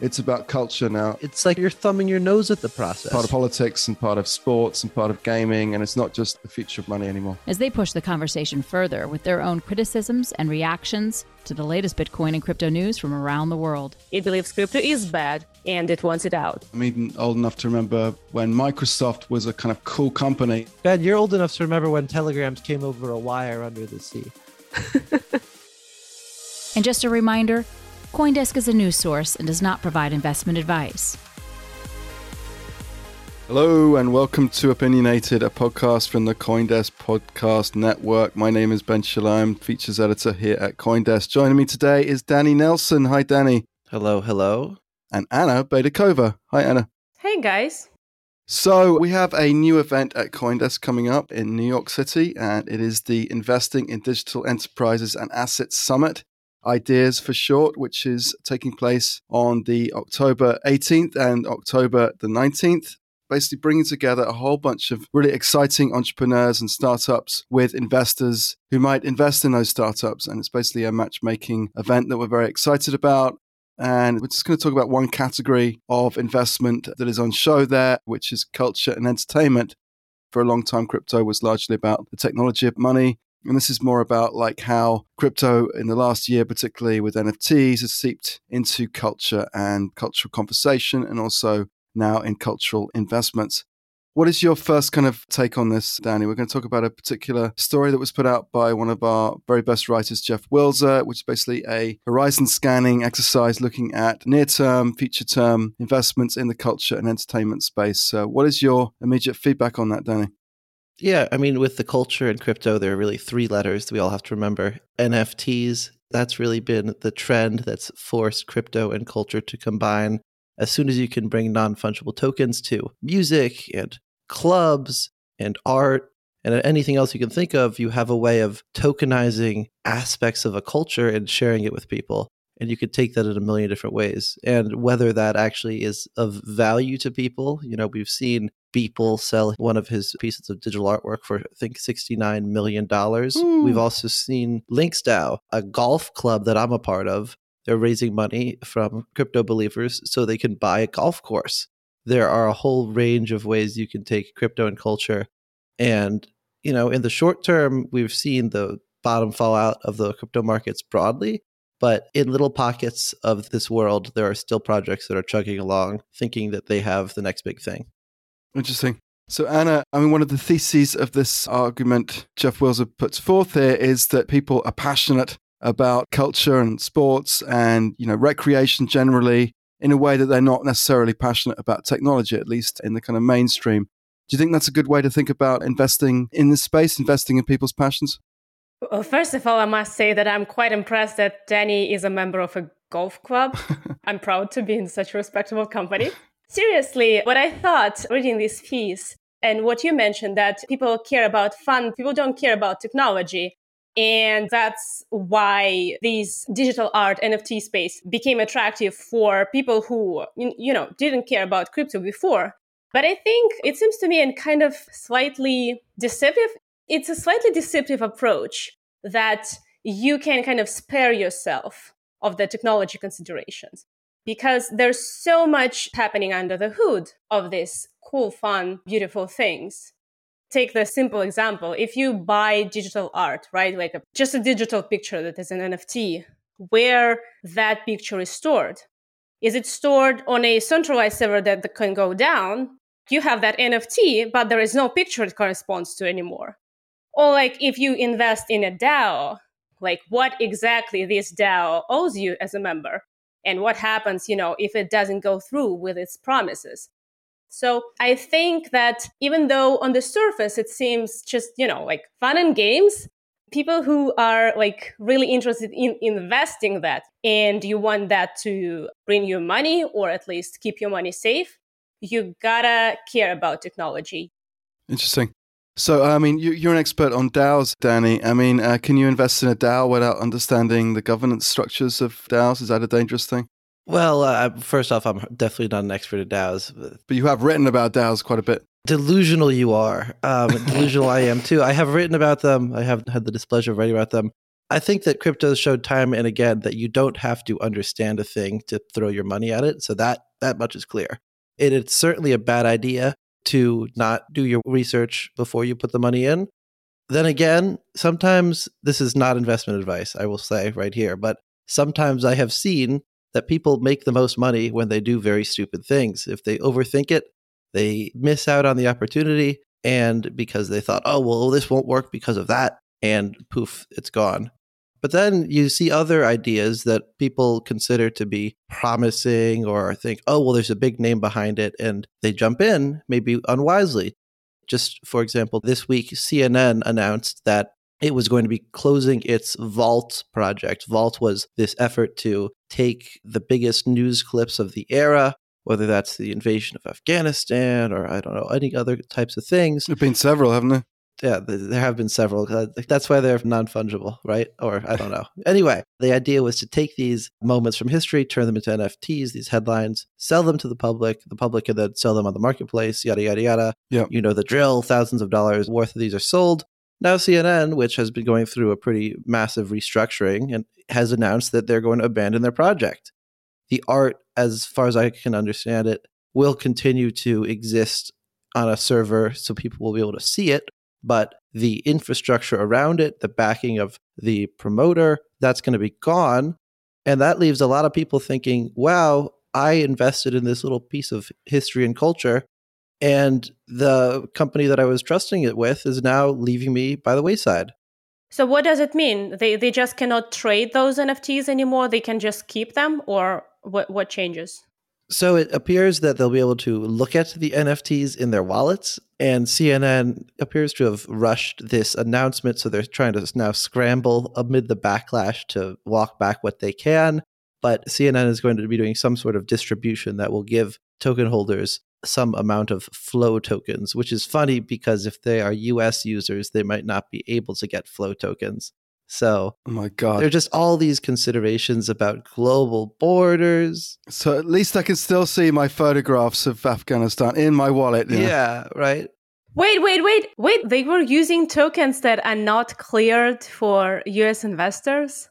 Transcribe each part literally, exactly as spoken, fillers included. It's about culture now. It's like you're thumbing your nose at the process. Part of politics and part of sports and part of gaming, and it's not just the future of money anymore. As they push the conversation further with their own criticisms and reactions to the latest Bitcoin and crypto news from around the world. It believes crypto is bad and it wants it out. I'm even old enough to remember when Microsoft was a kind of cool company. Ben, you're old enough to remember when telegrams came over a wire under the sea. And just a reminder, CoinDesk is a news source and does not provide investment advice. Hello and welcome to Opinionated, a podcast from the CoinDesk Podcast Network. My name is Ben Schiller. I'm features editor here at CoinDesk. Joining me today is Danny Nelson. Hi, Danny. Hello, hello. And Anna Baydakova. Hi, Anna. Hey, guys. So we have a new event at CoinDesk coming up in New York City, and it is the Investing in Digital Enterprises and Assets Summit. Ideas for short, which is taking place on the October eighteenth and October the nineteenth, basically bringing together a whole bunch of really exciting entrepreneurs and startups with investors who might invest in those startups. And it's basically a matchmaking event that we're very excited about. And we're just going to talk about one category of investment that is on show there, which is culture and entertainment. For a long time, crypto was largely about the technology of money. And this is more about like how crypto in the last year, particularly with N F Ts, has seeped into culture and cultural conversation and also now in cultural investments. What is your first kind of take on this, Danny? We're going to talk about a particular story that was put out by one of our very best writers, Jeff Wilser, which is basically a horizon scanning exercise looking at near-term, future-term investments in the culture and entertainment space. So what is your immediate feedback on that, Danny? Yeah, I mean, with the culture and crypto, there are really three letters that we all have to remember. N F Ts, that's really been the trend that's forced crypto and culture to combine. As soon as you can bring non-fungible tokens to music and clubs and art and anything else you can think of, you have a way of tokenizing aspects of a culture and sharing it with people. And you could take that in a million different ways. And whether that actually is of value to people, you know, we've seen Beeple sell one of his pieces of digital artwork for, I think, sixty-nine million dollars. Mm. We've also seen LinksDAO, a golf club that I'm a part of. They're raising money from crypto believers so they can buy a golf course. There are a whole range of ways you can take crypto and culture. And, you know, in the short term, we've seen the bottom fallout of the crypto markets broadly. But in little pockets of this world, there are still projects that are chugging along, thinking that they have the next big thing. Interesting. So Anna, I mean, one of the theses of this argument Jeff Wilser puts forth here is that people are passionate about culture and sports and, you know, recreation generally in a way that they're not necessarily passionate about technology, at least in the kind of mainstream. Do you think that's a good way to think about investing in this space, investing in people's passions? Well, first of all, I must say that I'm quite impressed that Danny is a member of a golf club. I'm proud to be in such a respectable company. Seriously, what I thought reading this piece and what you mentioned, that people care about fun, people don't care about technology. And that's why these digital art N F T space became attractive for people who, you know, didn't care about crypto before. But I think it seems to me and kind of slightly deceptive. It's a slightly deceptive approach that you can kind of spare yourself of the technology considerations. Because there's so much happening under the hood of these cool, fun, beautiful things. Take the simple example. If you buy digital art, right, like a, just a digital picture that is an N F T, where that picture is stored. Is it stored on a centralized server that can go down? You have that N F T, but there is no picture it corresponds to anymore. Or like if you invest in a DAO, like what exactly this DAO owes you as a member? And what happens, you know, if it doesn't go through with its promises? So I think that even though on the surface it seems just, you know, like fun and games, people who are like really interested in investing that and you want that to bring you money or at least keep your money safe, you gotta care about technology. Interesting. So, I mean, you, you're an expert on DAOs, Danny. I mean, uh, can you invest in a DAO without understanding the governance structures of DAOs? Is that a dangerous thing? Well, uh, first off, I'm definitely not an expert at DAOs. But, but you have written about DAOs quite a bit. Delusional you are. Um, delusional I am too. I have written about them. I have had the displeasure of writing about them. I think that crypto showed time and again that you don't have to understand a thing to throw your money at it. So that that much is clear. It, it's certainly a bad idea to not do your research before you put the money in. Then again, sometimes this is not investment advice, I will say right here. But sometimes I have seen that people make the most money when they do very stupid things. If they overthink it, they miss out on the opportunity. And because they thought, oh, well, this won't work because of that. And poof, it's gone. But then you see other ideas that people consider to be promising or think, oh, well, there's a big name behind it. And they jump in, maybe unwisely. Just for example, this week, C N N announced that it was going to be closing its Vault project. Vault was this effort to take the biggest news clips of the era, whether that's the invasion of Afghanistan or, I don't know, any other types of things. There have been several, haven't there? Yeah, there have been several. That's why they're non-fungible, right? Or I don't know. Anyway, the idea was to take these moments from history, turn them into N F Ts, these headlines, sell them to the public. The public could then sell them on the marketplace, yada, yada, yada. Yep. You know the drill. Thousands of dollars worth of these are sold. Now C N N, which has been going through a pretty massive restructuring, and has announced that they're going to abandon their project. The art, as far as I can understand it, will continue to exist on a server so people will be able to see it. But the infrastructure around it, the backing of the promoter, that's going to be gone. And that leaves a lot of people thinking, wow, I invested in this little piece of history and culture, and the company that I was trusting it with is now leaving me by the wayside. So what does it mean? They they just cannot trade those N F Ts anymore? They can just keep them? Or what what changes? So it appears that they'll be able to look at the N F Ts in their wallets, and C N N appears to have rushed this announcement, so they're trying to now scramble amid the backlash to walk back what they can, but C N N is going to be doing some sort of distribution that will give token holders some amount of Flow tokens, which is funny because if they are U S users, they might not be able to get Flow tokens. So, oh my God. There are just all these considerations about global borders. So at least I can still see my photographs of Afghanistan in my wallet. Yeah, yeah right. Wait, wait, wait, wait. They were using tokens that are not cleared for U S investors?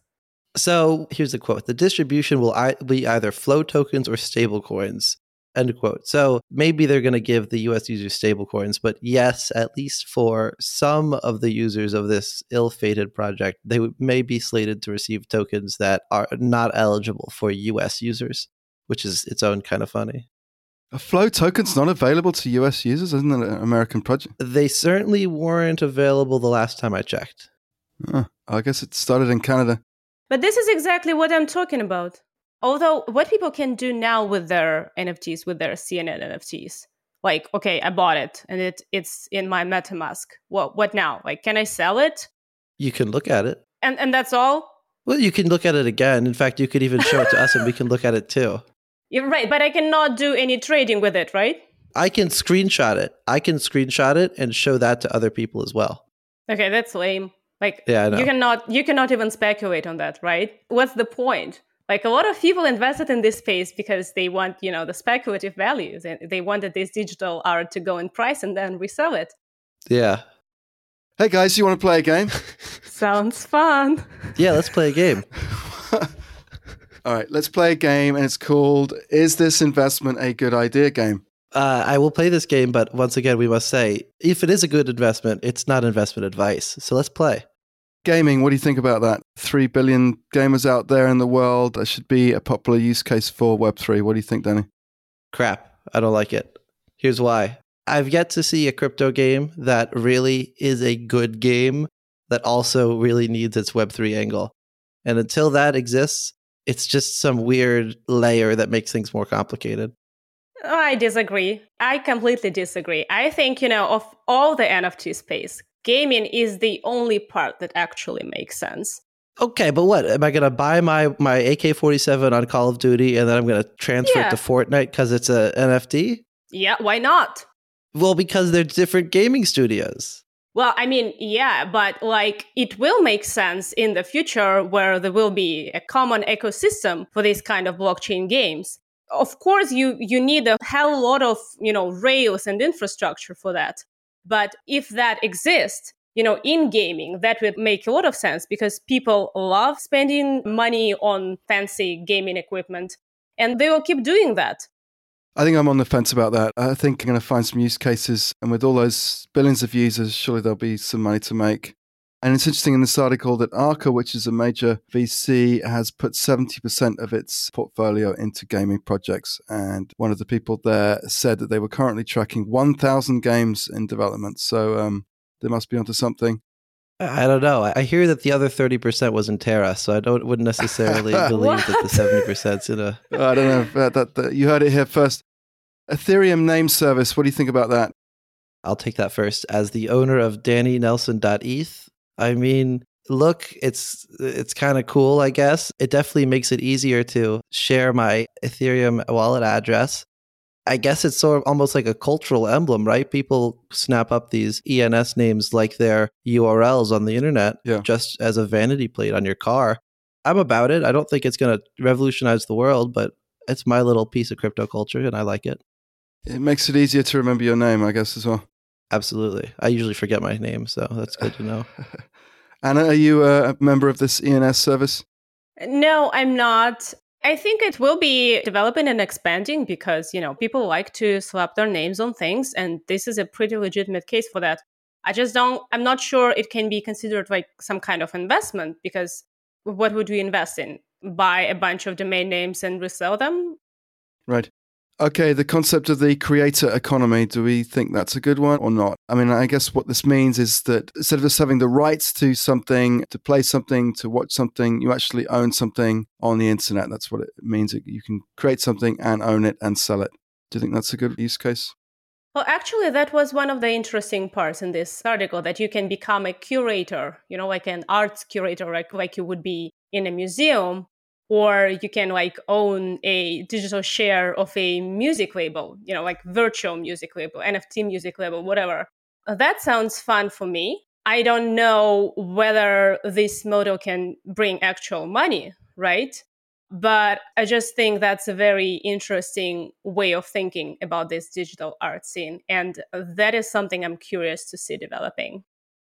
So here's the quote. The distribution will be either Flow tokens or stable coins. End quote. So maybe they're going to give the U S users stable coins, but yes, at least for some of the users of this ill-fated project, they may be slated to receive tokens that are not eligible for U S users, which is its own kind of funny. A Flow token's not available to U S users, isn't it? An American project? They certainly weren't available the last time I checked. Oh, I guess it started in Canada. But this is exactly what I'm talking about. Although what people can do now with their N F Ts, with their C N N N F Ts, like, okay, I bought it and it it's in my MetaMask. What what now? Like, can I sell it? You can look at it. And and that's all? Well, you can look at it again. In fact, you could even show it to us and we can look at it too. You're right, but I cannot do any trading with it, right? I can screenshot it. I can screenshot it and show that to other people as well. Okay, that's lame. Like, yeah, I know. you cannot you cannot even speculate on that, right? What's the point? Like, a lot of people invested in this space because they want, you know, the speculative values, and they wanted this digital art to go in price and then resell it. Yeah. Hey guys, you want to play a game? Sounds fun. Yeah, let's play a game. All right, let's play a game, and it's called Is This Investment a Good Idea Game? Uh, I will play this game, but once again, we must say, if it is a good investment, it's not investment advice. So let's play. Gaming, what do you think about that? Three billion gamers out there in the world. That should be a popular use case for Web three. What do you think, Danny? Crap. I don't like it. Here's why. I've yet to see a crypto game that really is a good game that also really needs its Web three angle. And until that exists, it's just some weird layer that makes things more complicated. Oh, I disagree. I completely disagree. I think, you know, of all the N F T space, gaming is the only part that actually makes sense. Okay, but what? Am I going to buy my, my A K forty-seven on Call of Duty and then I'm going to transfer yeah. it to Fortnite because it's an N F T? Yeah, why not? Well, because they're different gaming studios. Well, I mean, yeah, but like it will make sense in the future where there will be a common ecosystem for these kind of blockchain games. Of course, you you need a hell lot of, you know, rails and infrastructure for that. But if that exists, you know, in gaming, that would make a lot of sense because people love spending money on fancy gaming equipment and they will keep doing that. I think I'm on the fence about that. I think I'm going to find some use cases. And with all those billions of users, surely there'll be some money to make. And it's interesting in this article that Arca, which is a major V C, has put seventy percent of its portfolio into gaming projects. And one of the people there said that they were currently tracking one thousand games in development. So um, they must be onto something. I don't know. I hear that the other thirty percent was in Terra, so I don't wouldn't necessarily believe that the seventy percent's in a... I don't know. That, that, that, you heard it here first. Ethereum name service, what do you think about that? I'll take that first. As the owner of Danny Nelson dot e t h, I mean, look, it's it's kind of cool, I guess. It definitely makes it easier to share my Ethereum wallet address. I guess it's sort of almost like a cultural emblem, right? People snap up these E N S names like their U R Ls on the internet, yeah, just as a vanity plate on your car. I'm about it. I don't think it's going to revolutionize the world, but it's my little piece of crypto culture and I like it. It makes it easier to remember your name, I guess, as well. Absolutely. I usually forget my name, so that's good to know. Anna, are you a member of this E N S service? No, I'm not. I think it will be developing and expanding because, you know, people like to slap their names on things, and this is a pretty legitimate case for that. I just don't, I'm not sure it can be considered like some kind of investment because what would we invest in? Buy a bunch of domain names and resell them? Right. Okay, the concept of the creator economy, do we think that's a good one or not? I mean, I guess what this means is that instead of us having the rights to something, to play something, to watch something, you actually own something on the internet. That's what it means. You can create something and own it and sell it. Do you think that's a good use case? Well, actually, that was one of the interesting parts in this article, that you can become a curator, you know, like an arts curator, like, like you would be in a museum. Or you can like own a digital share of a music label, you know, like virtual music label, N F T music label, whatever. That sounds fun for me. I don't know whether this model can bring actual money, right? But I just think that's a very interesting way of thinking about this digital art scene. And that is something I'm curious to see developing.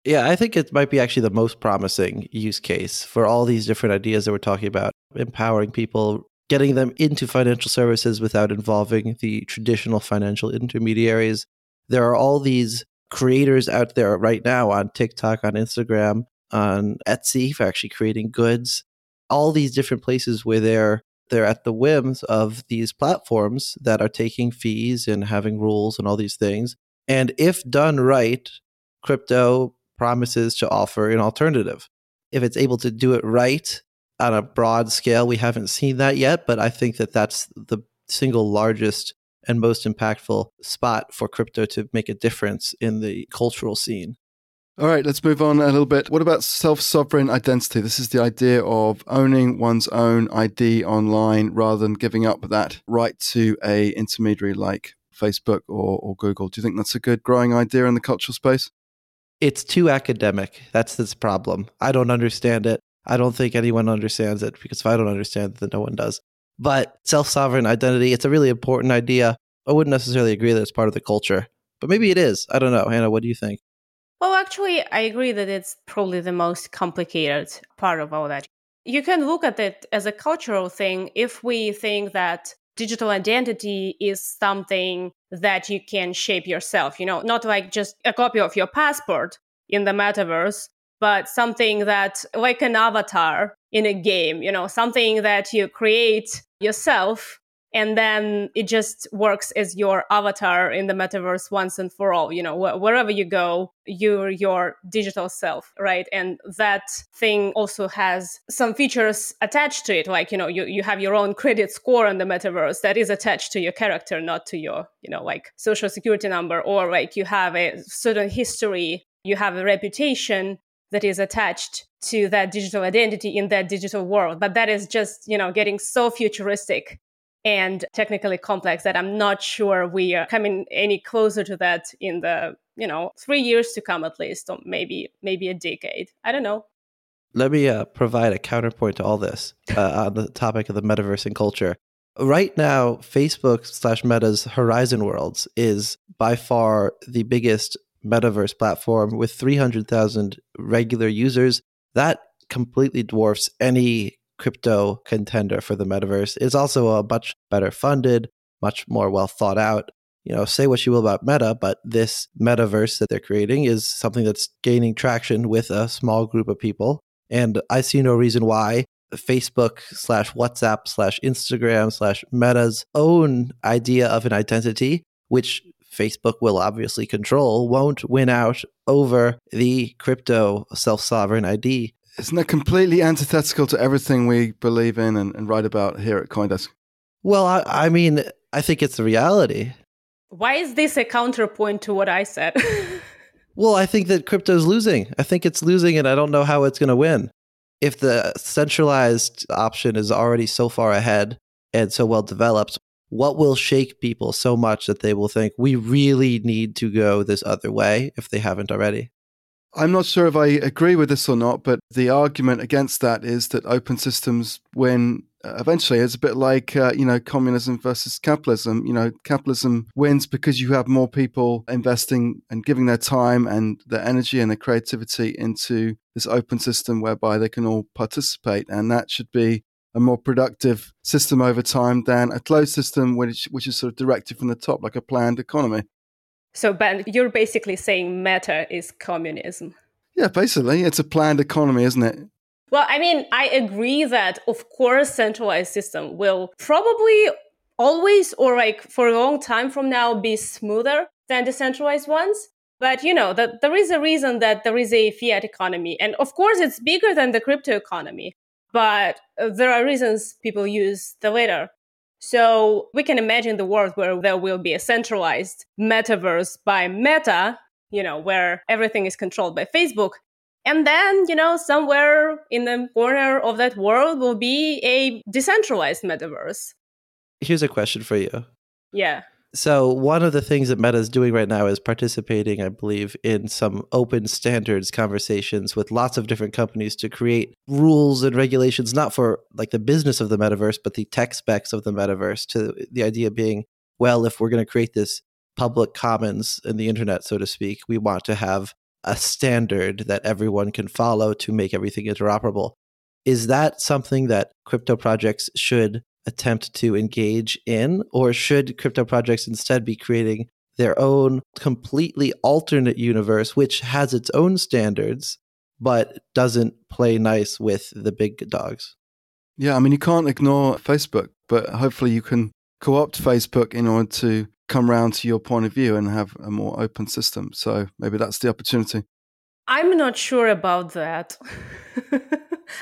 Yeah, I think it might be actually the most promising use case for all these different ideas that we're talking about. Empowering people, getting them into financial services without involving the traditional financial intermediaries. There are all these creators out there right now on TikTok, on Instagram, on Etsy for actually creating goods. All these different places where they're they're at the whims of these platforms that are taking fees and having rules and all these things. And if done right, crypto promises to offer an alternative. If it's able to do it right on a broad scale, we haven't seen that yet, but I think that that's the single largest and most impactful spot for crypto to make a difference in the cultural scene. All right, let's move on a little bit. What about self-sovereign identity? This is the idea of owning one's own I D online rather than giving up that right to a intermediary like Facebook or, or Google. Do you think that's a good growing idea in the cultural space? It's too academic. That's this problem. I don't understand it. I don't think anyone understands it, because if I don't understand it, then no one does. But self-sovereign identity, it's a really important idea. I wouldn't necessarily agree that it's part of the culture, but maybe it is. I don't know. Hannah, what do you think? Well, actually, I agree that it's probably the most complicated part of all that. You can look at it as a cultural thing if we think that digital identity is something that you can shape yourself, you know, not like just a copy of your passport in the metaverse, but something that like an avatar in a game, you know, something that you create yourself and then it just works as your avatar in the metaverse once and for all. You know, wh- wherever you go, you're your digital self, right? And that thing also has some features attached to it. Like, you know, you, you have your own credit score in the metaverse that is attached to your character, not to your, you know, like social security number, or like you have a certain history, you have a reputation that is attached to that digital identity in that digital world. But that is just, you know, getting so futuristic and technically complex that I'm not sure we are coming any closer to that in the, you know, three years to come at least, or maybe maybe a decade. I don't know. Let me uh, provide a counterpoint to all this uh, on the topic of the metaverse and culture. Right now, Facebook slash Meta's Horizon Worlds is by far the biggest metaverse platform with three hundred thousand regular users. That completely dwarfs any crypto contender for the metaverse. It's also a much better funded, much more well thought out. You know, say what you will about Meta, but this metaverse that they're creating is something that's gaining traction with a small group of people. And I see no reason why Facebook slash WhatsApp slash Instagram slash Meta's own idea of an identity, which Facebook will obviously control, won't win out over the crypto self-sovereign I D. Isn't that completely antithetical to everything we believe in and, and write about here at CoinDesk? Well, I, I mean, I think it's a reality. Why is this a counterpoint to what I said? Well, I think that crypto's losing. I think it's losing, and I don't know how it's going to win. If the centralized option is already so far ahead and so well developed, what will shake people so much that they will think we really need to go this other way if they haven't already? I'm not sure if I agree with this or not, but the argument against that is that open systems win eventually. It's a bit like, uh, you know, communism versus capitalism. You know, capitalism wins because you have more people investing and giving their time and their energy and their creativity into this open system whereby they can all participate. And that should be a more productive system over time than a closed system, which, which is sort of directed from the top, like a planned economy. So, Ben, you're basically saying Meta is communism. Yeah, basically. It's a planned economy, isn't it? Well, I mean, I agree that, of course, centralized system will probably always or like for a long time from now be smoother than decentralized ones. But, you know, that there is a reason that there is a fiat economy. And, of course, it's bigger than the crypto economy. But there are reasons people use the latter. So we can imagine the world where there will be a centralized metaverse by Meta, you know, where everything is controlled by Facebook. And then, you know, somewhere in the corner of that world will be a decentralized metaverse. Here's a question for you. Yeah. So one of the things that Meta is doing right now is participating, I believe, in some open standards conversations with lots of different companies to create rules and regulations, not for like the business of the metaverse, but the tech specs of the metaverse, to the idea being, well, if we're going to create this public commons in the internet, so to speak, we want to have a standard that everyone can follow to make everything interoperable. Is that something that crypto projects should attempt to engage in, or should crypto projects instead be creating their own completely alternate universe, which has its own standards, but doesn't play nice with the big dogs? Yeah, I mean, you can't ignore Facebook, but hopefully you can co-opt Facebook in order to come around to your point of view and have a more open system. So maybe that's the opportunity. I'm not sure about that.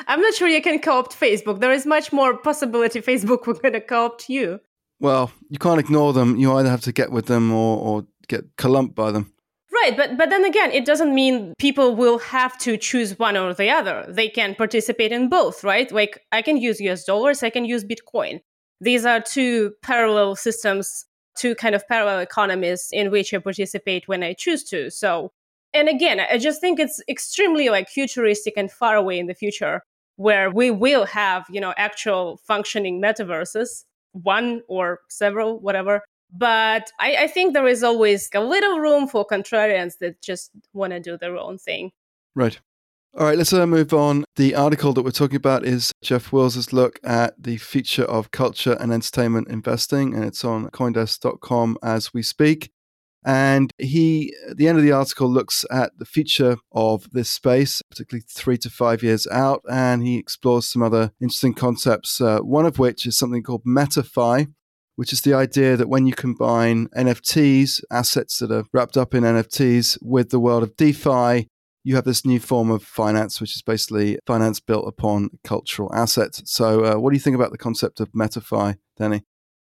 I'm not sure you can co-opt Facebook. There is much more possibility Facebook were going to co-opt you. Well, you can't ignore them. You either have to get with them or, or get clumped by them. Right, but, but then again, it doesn't mean people will have to choose one or the other. They can participate in both, right? Like, I can use U S dollars, I can use Bitcoin. These are two parallel systems, two kind of parallel economies in which I participate when I choose to. So, and again, I just think it's extremely like futuristic and far away in the future where we will have, you know, actual functioning metaverses, one or several, whatever. But I, I think there is always a little room for contrarians that just want to do their own thing. Right. All right, let's uh, move on. The article that we're talking about is Jeff Wilser's look at the future of culture and entertainment investing, and it's on coindesk dot com as we speak. And he, at the end of the article, looks at the future of this space, particularly three to five years out, and he explores some other interesting concepts, uh, one of which is something called MetaFi, which is the idea that when you combine N F Ts, assets that are wrapped up in N F Ts, with the world of DeFi, you have this new form of finance, which is basically finance built upon cultural assets. So uh, what do you think about the concept of MetaFi, Danny?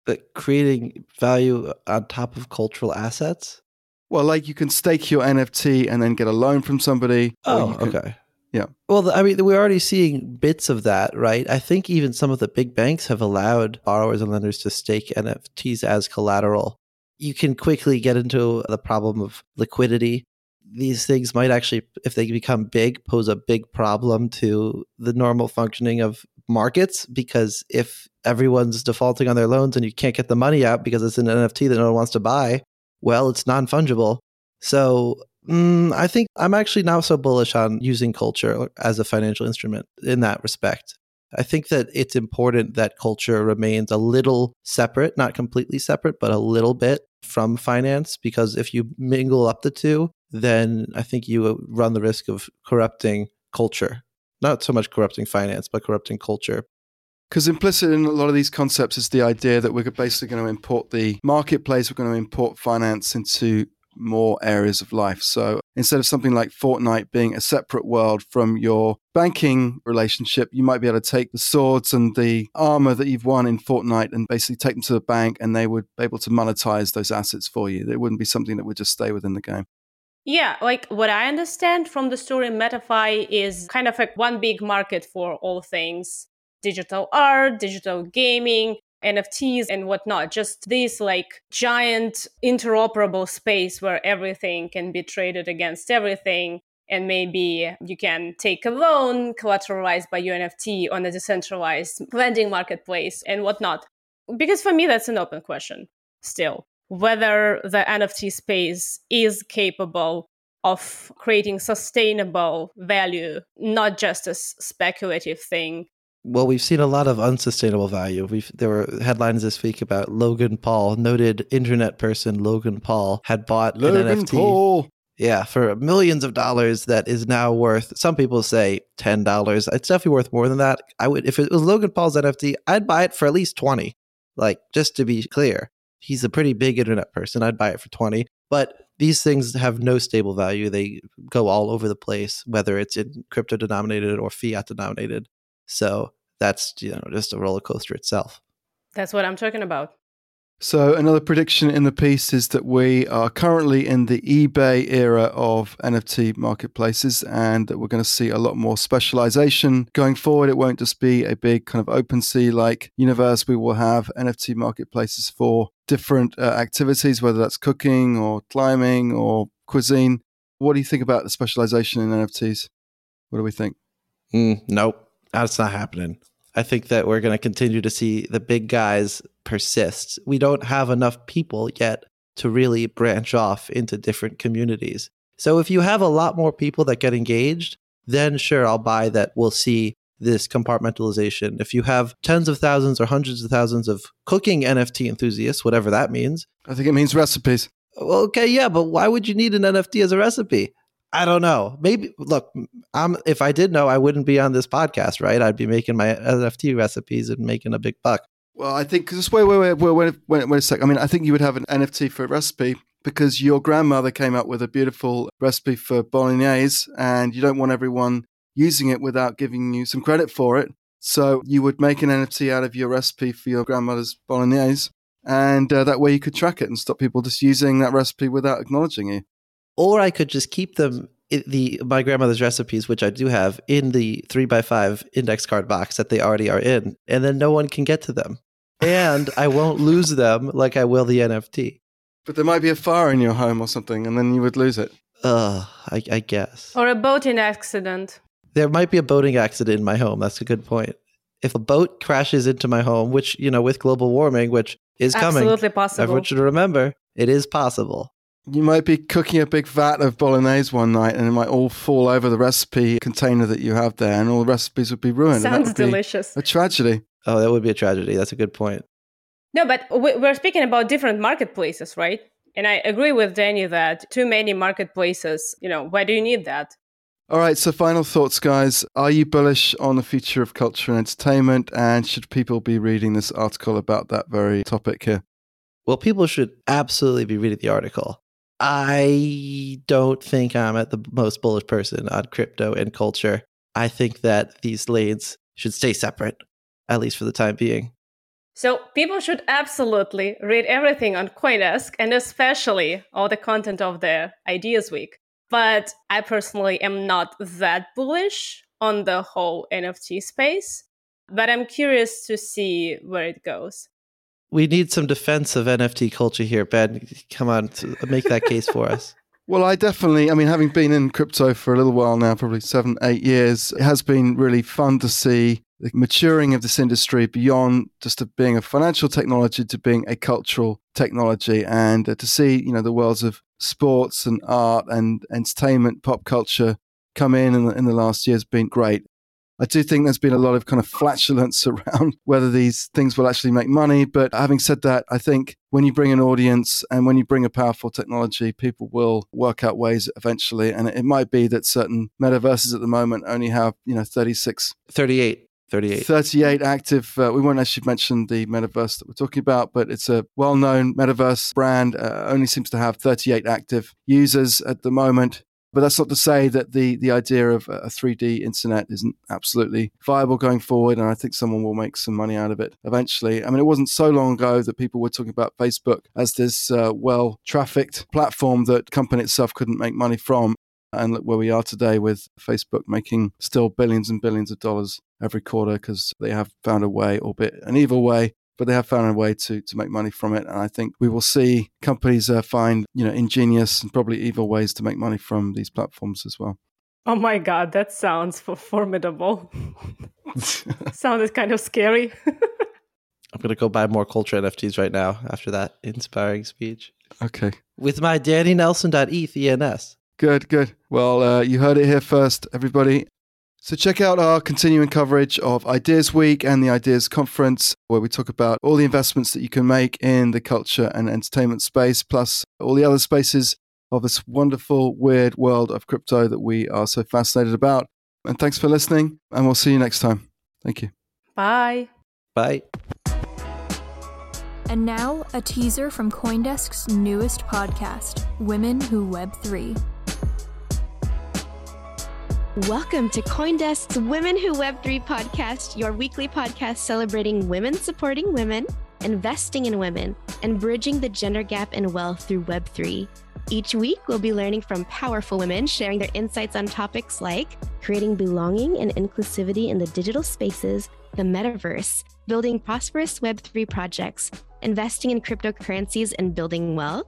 That creating value on top of cultural assets? Well, like you can stake your N F T and then get a loan from somebody. Oh, or you can, okay. Yeah. Well, I mean, we're already seeing bits of that, right? I think even some of the big banks have allowed borrowers and lenders to stake N F Ts as collateral. You can quickly get into the problem of liquidity. These things might actually, if they become big, pose a big problem to the normal functioning of markets, because if everyone's defaulting on their loans and you can't get the money out because it's an N F T that no one wants to buy, well, it's non-fungible. So Mm, I think I'm actually not so bullish on using culture as a financial instrument in that respect. I think that it's important that culture remains a little separate, not completely separate, but a little bit from finance, because if you mingle up the two, then I think you run the risk of corrupting culture. Not so much corrupting finance, but corrupting culture. Because implicit in a lot of these concepts is the idea that we're basically going to import the marketplace, we're going to import finance into more areas of life. So instead of something like Fortnite being a separate world from your banking relationship, you might be able to take the swords and the armor that you've won in Fortnite and basically take them to the bank, and they would be able to monetize those assets for you. It wouldn't be something that would just stay within the game. Yeah, like what I understand from the story, MetaFi is kind of like one big market for all things digital art, digital gaming, N F Ts and whatnot, just this like giant interoperable space where everything can be traded against everything. And maybe you can take a loan collateralized by your N F T on a decentralized lending marketplace and whatnot. Because for me, that's an open question still, whether the N F T space is capable of creating sustainable value, not just a speculative thing. Well, we've seen a lot of unsustainable value. We've, there were headlines this week about Logan Paul, noted internet person Logan Paul, had bought Logan an N F T. Paul. Yeah, for millions of dollars that is now worth, some people say ten dollars. It's definitely worth more than that. I would, if it was Logan Paul's N F T, I'd buy it for at least twenty. Like, just to be clear, he's a pretty big internet person. I'd buy it for twenty. But these things have no stable value. They go all over the place, whether it's in crypto denominated or fiat denominated. So that's, you know, just a roller coaster itself. That's what I'm talking about. So another prediction in the piece is that we are currently in the eBay era of N F T marketplaces, and that we're going to see a lot more specialization going forward. It won't just be a big kind of OpenSea-like universe. We will have N F T marketplaces for different uh, activities, whether that's cooking or climbing or cuisine. What do you think about the specialization in N F Ts? What do we think? Mm, nope. That's not happening. I think that we're going to continue to see the big guys persist. We don't have enough people yet to really branch off into different communities. So if you have a lot more people that get engaged, then sure, I'll buy that we'll see this compartmentalization. If you have tens of thousands or hundreds of thousands of cooking N F T enthusiasts, whatever that means. I think it means recipes. Okay, yeah, but why would you need an N F T as a recipe? I don't know. Maybe, look, I'm, if I did know, I wouldn't be on this podcast, right? I'd be making my N F T recipes and making a big buck. Well, I think, just wait, wait, wait, wait, wait, wait a sec. I mean, I think you would have an N F T for a recipe because your grandmother came up with a beautiful recipe for bolognese, and you don't want everyone using it without giving you some credit for it. So you would make an N F T out of your recipe for your grandmother's bolognese, and uh, that way you could track it and stop people just using that recipe without acknowledging you. Or I could just keep them, the my grandmother's recipes, which I do have, in the three by five index card box that they already are in. And then no one can get to them. And I won't lose them like I will the N F T. But there might be a fire in your home or something, and then you would lose it. Ugh, I, I guess. Or a boating accident. There might be a boating accident in my home. That's a good point. If a boat crashes into my home, which, you know, with global warming, which is coming. Absolutely possible. Everyone should remember, it is possible. You might be cooking a big vat of bolognese one night, and it might all fall over the recipe container that you have there, and all the recipes would be ruined. Sounds delicious. A tragedy. Oh, that would be a tragedy. That's a good point. No, but we're speaking about different marketplaces, right? And I agree with Danny that too many marketplaces, you know, why do you need that? All right, so final thoughts, guys. Are you bullish on the future of culture and entertainment? And should people be reading this article about that very topic here? Well, people should absolutely be reading the article. I don't think I'm at the most bullish person on crypto and culture. I think that these lanes should stay separate, at least for the time being. So people should absolutely read everything on CoinDesk, and especially all the content of the Ideas Week. But I personally am not that bullish on the whole N F T space. But I'm curious to see where it goes. We need some defense of N F T culture here. Ben, come on, make that case for us. Well, I definitely, I mean, having been in crypto for a little while now, probably seven, eight years, it has been really fun to see the maturing of this industry beyond just being a financial technology to being a cultural technology, and to see, you know, the worlds of sports and art and entertainment, pop culture come in in the, in the last year has been great. I do think there's been a lot of kind of flatulence around whether these things will actually make money. But having said that, I think when you bring an audience and when you bring a powerful technology, people will work out ways eventually. And it might be that certain metaverses at the moment only have, you know, thirty-six, thirty-eight, thirty-eight, thirty-eight active. Uh, we won't actually mention the metaverse that we're talking about, but it's a well-known metaverse brand, uh, only seems to have thirty-eight active users at the moment. But that's not to say that the the idea of a three D internet isn't absolutely viable going forward. And I think someone will make some money out of it eventually. I mean, it wasn't so long ago that people were talking about Facebook as this uh, well-trafficked platform that the company itself couldn't make money from. And look where we are today with Facebook making still billions and billions of dollars every quarter because they have found a way, albeit an evil way, but they have found a way to to make money from it. And I think we will see companies uh, find, you know, ingenious and probably evil ways to make money from these platforms as well. Oh my God, that sounds formidable. Sounded kind of scary. I'm going to go buy more culture N F Ts right now after that inspiring speech. Okay. With my Danny Nelson dot E T H E N S. Good, good. Well, uh, you heard it here first, everybody. So check out our continuing coverage of Ideas Week and the Ideas Conference, where we talk about all the investments that you can make in the culture and entertainment space, plus all the other spaces of this wonderful, weird world of crypto that we are so fascinated about. And thanks for listening, and we'll see you next time. Thank you. Bye. Bye. And now, a teaser from CoinDesk's newest podcast, Women Who Web three. Welcome to CoinDesk's Women Who Web three podcast, your weekly podcast celebrating women supporting women, investing in women, and bridging the gender gap in wealth through Web three. Each week, we'll be learning from powerful women, sharing their insights on topics like creating belonging and inclusivity in the digital spaces, the metaverse, building prosperous Web three projects, investing in cryptocurrencies, and building wealth.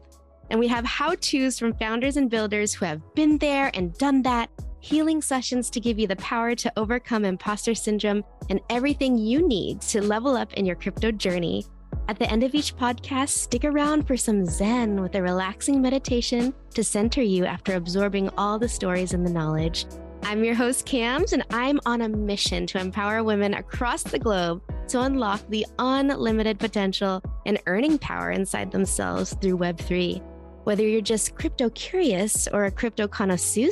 And we have how-tos from founders and builders who have been there and done that, healing sessions to give you the power to overcome imposter syndrome and everything you need to level up in your crypto journey. At the end of each podcast, stick around for some Zen with a relaxing meditation to center you after absorbing all the stories and the knowledge. I'm your host, Cams, and I'm on a mission to empower women across the globe to unlock the unlimited potential and earning power inside themselves through Web three. Whether you're just crypto curious or a crypto connoisseur,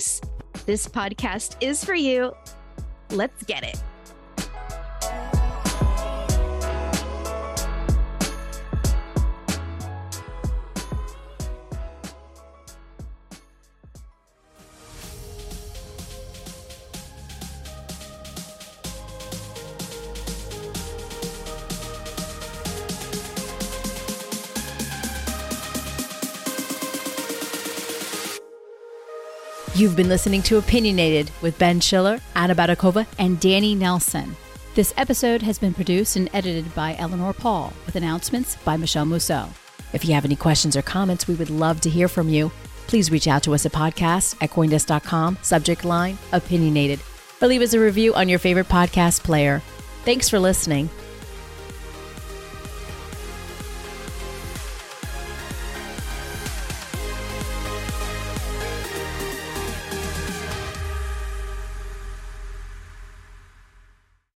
this podcast is for you. Let's get it. You've been listening to Opinionated with Ben Schiller, Anna Baydakova, and Danny Nelson. This episode has been produced and edited by Eleanor Pahl, with announcements by Michele Musso. If you have any questions or comments, we would love to hear from you. Please reach out to us at podcast at coindesk dot com, subject line, opinionated, or leave us a review on your favorite podcast player. Thanks for listening.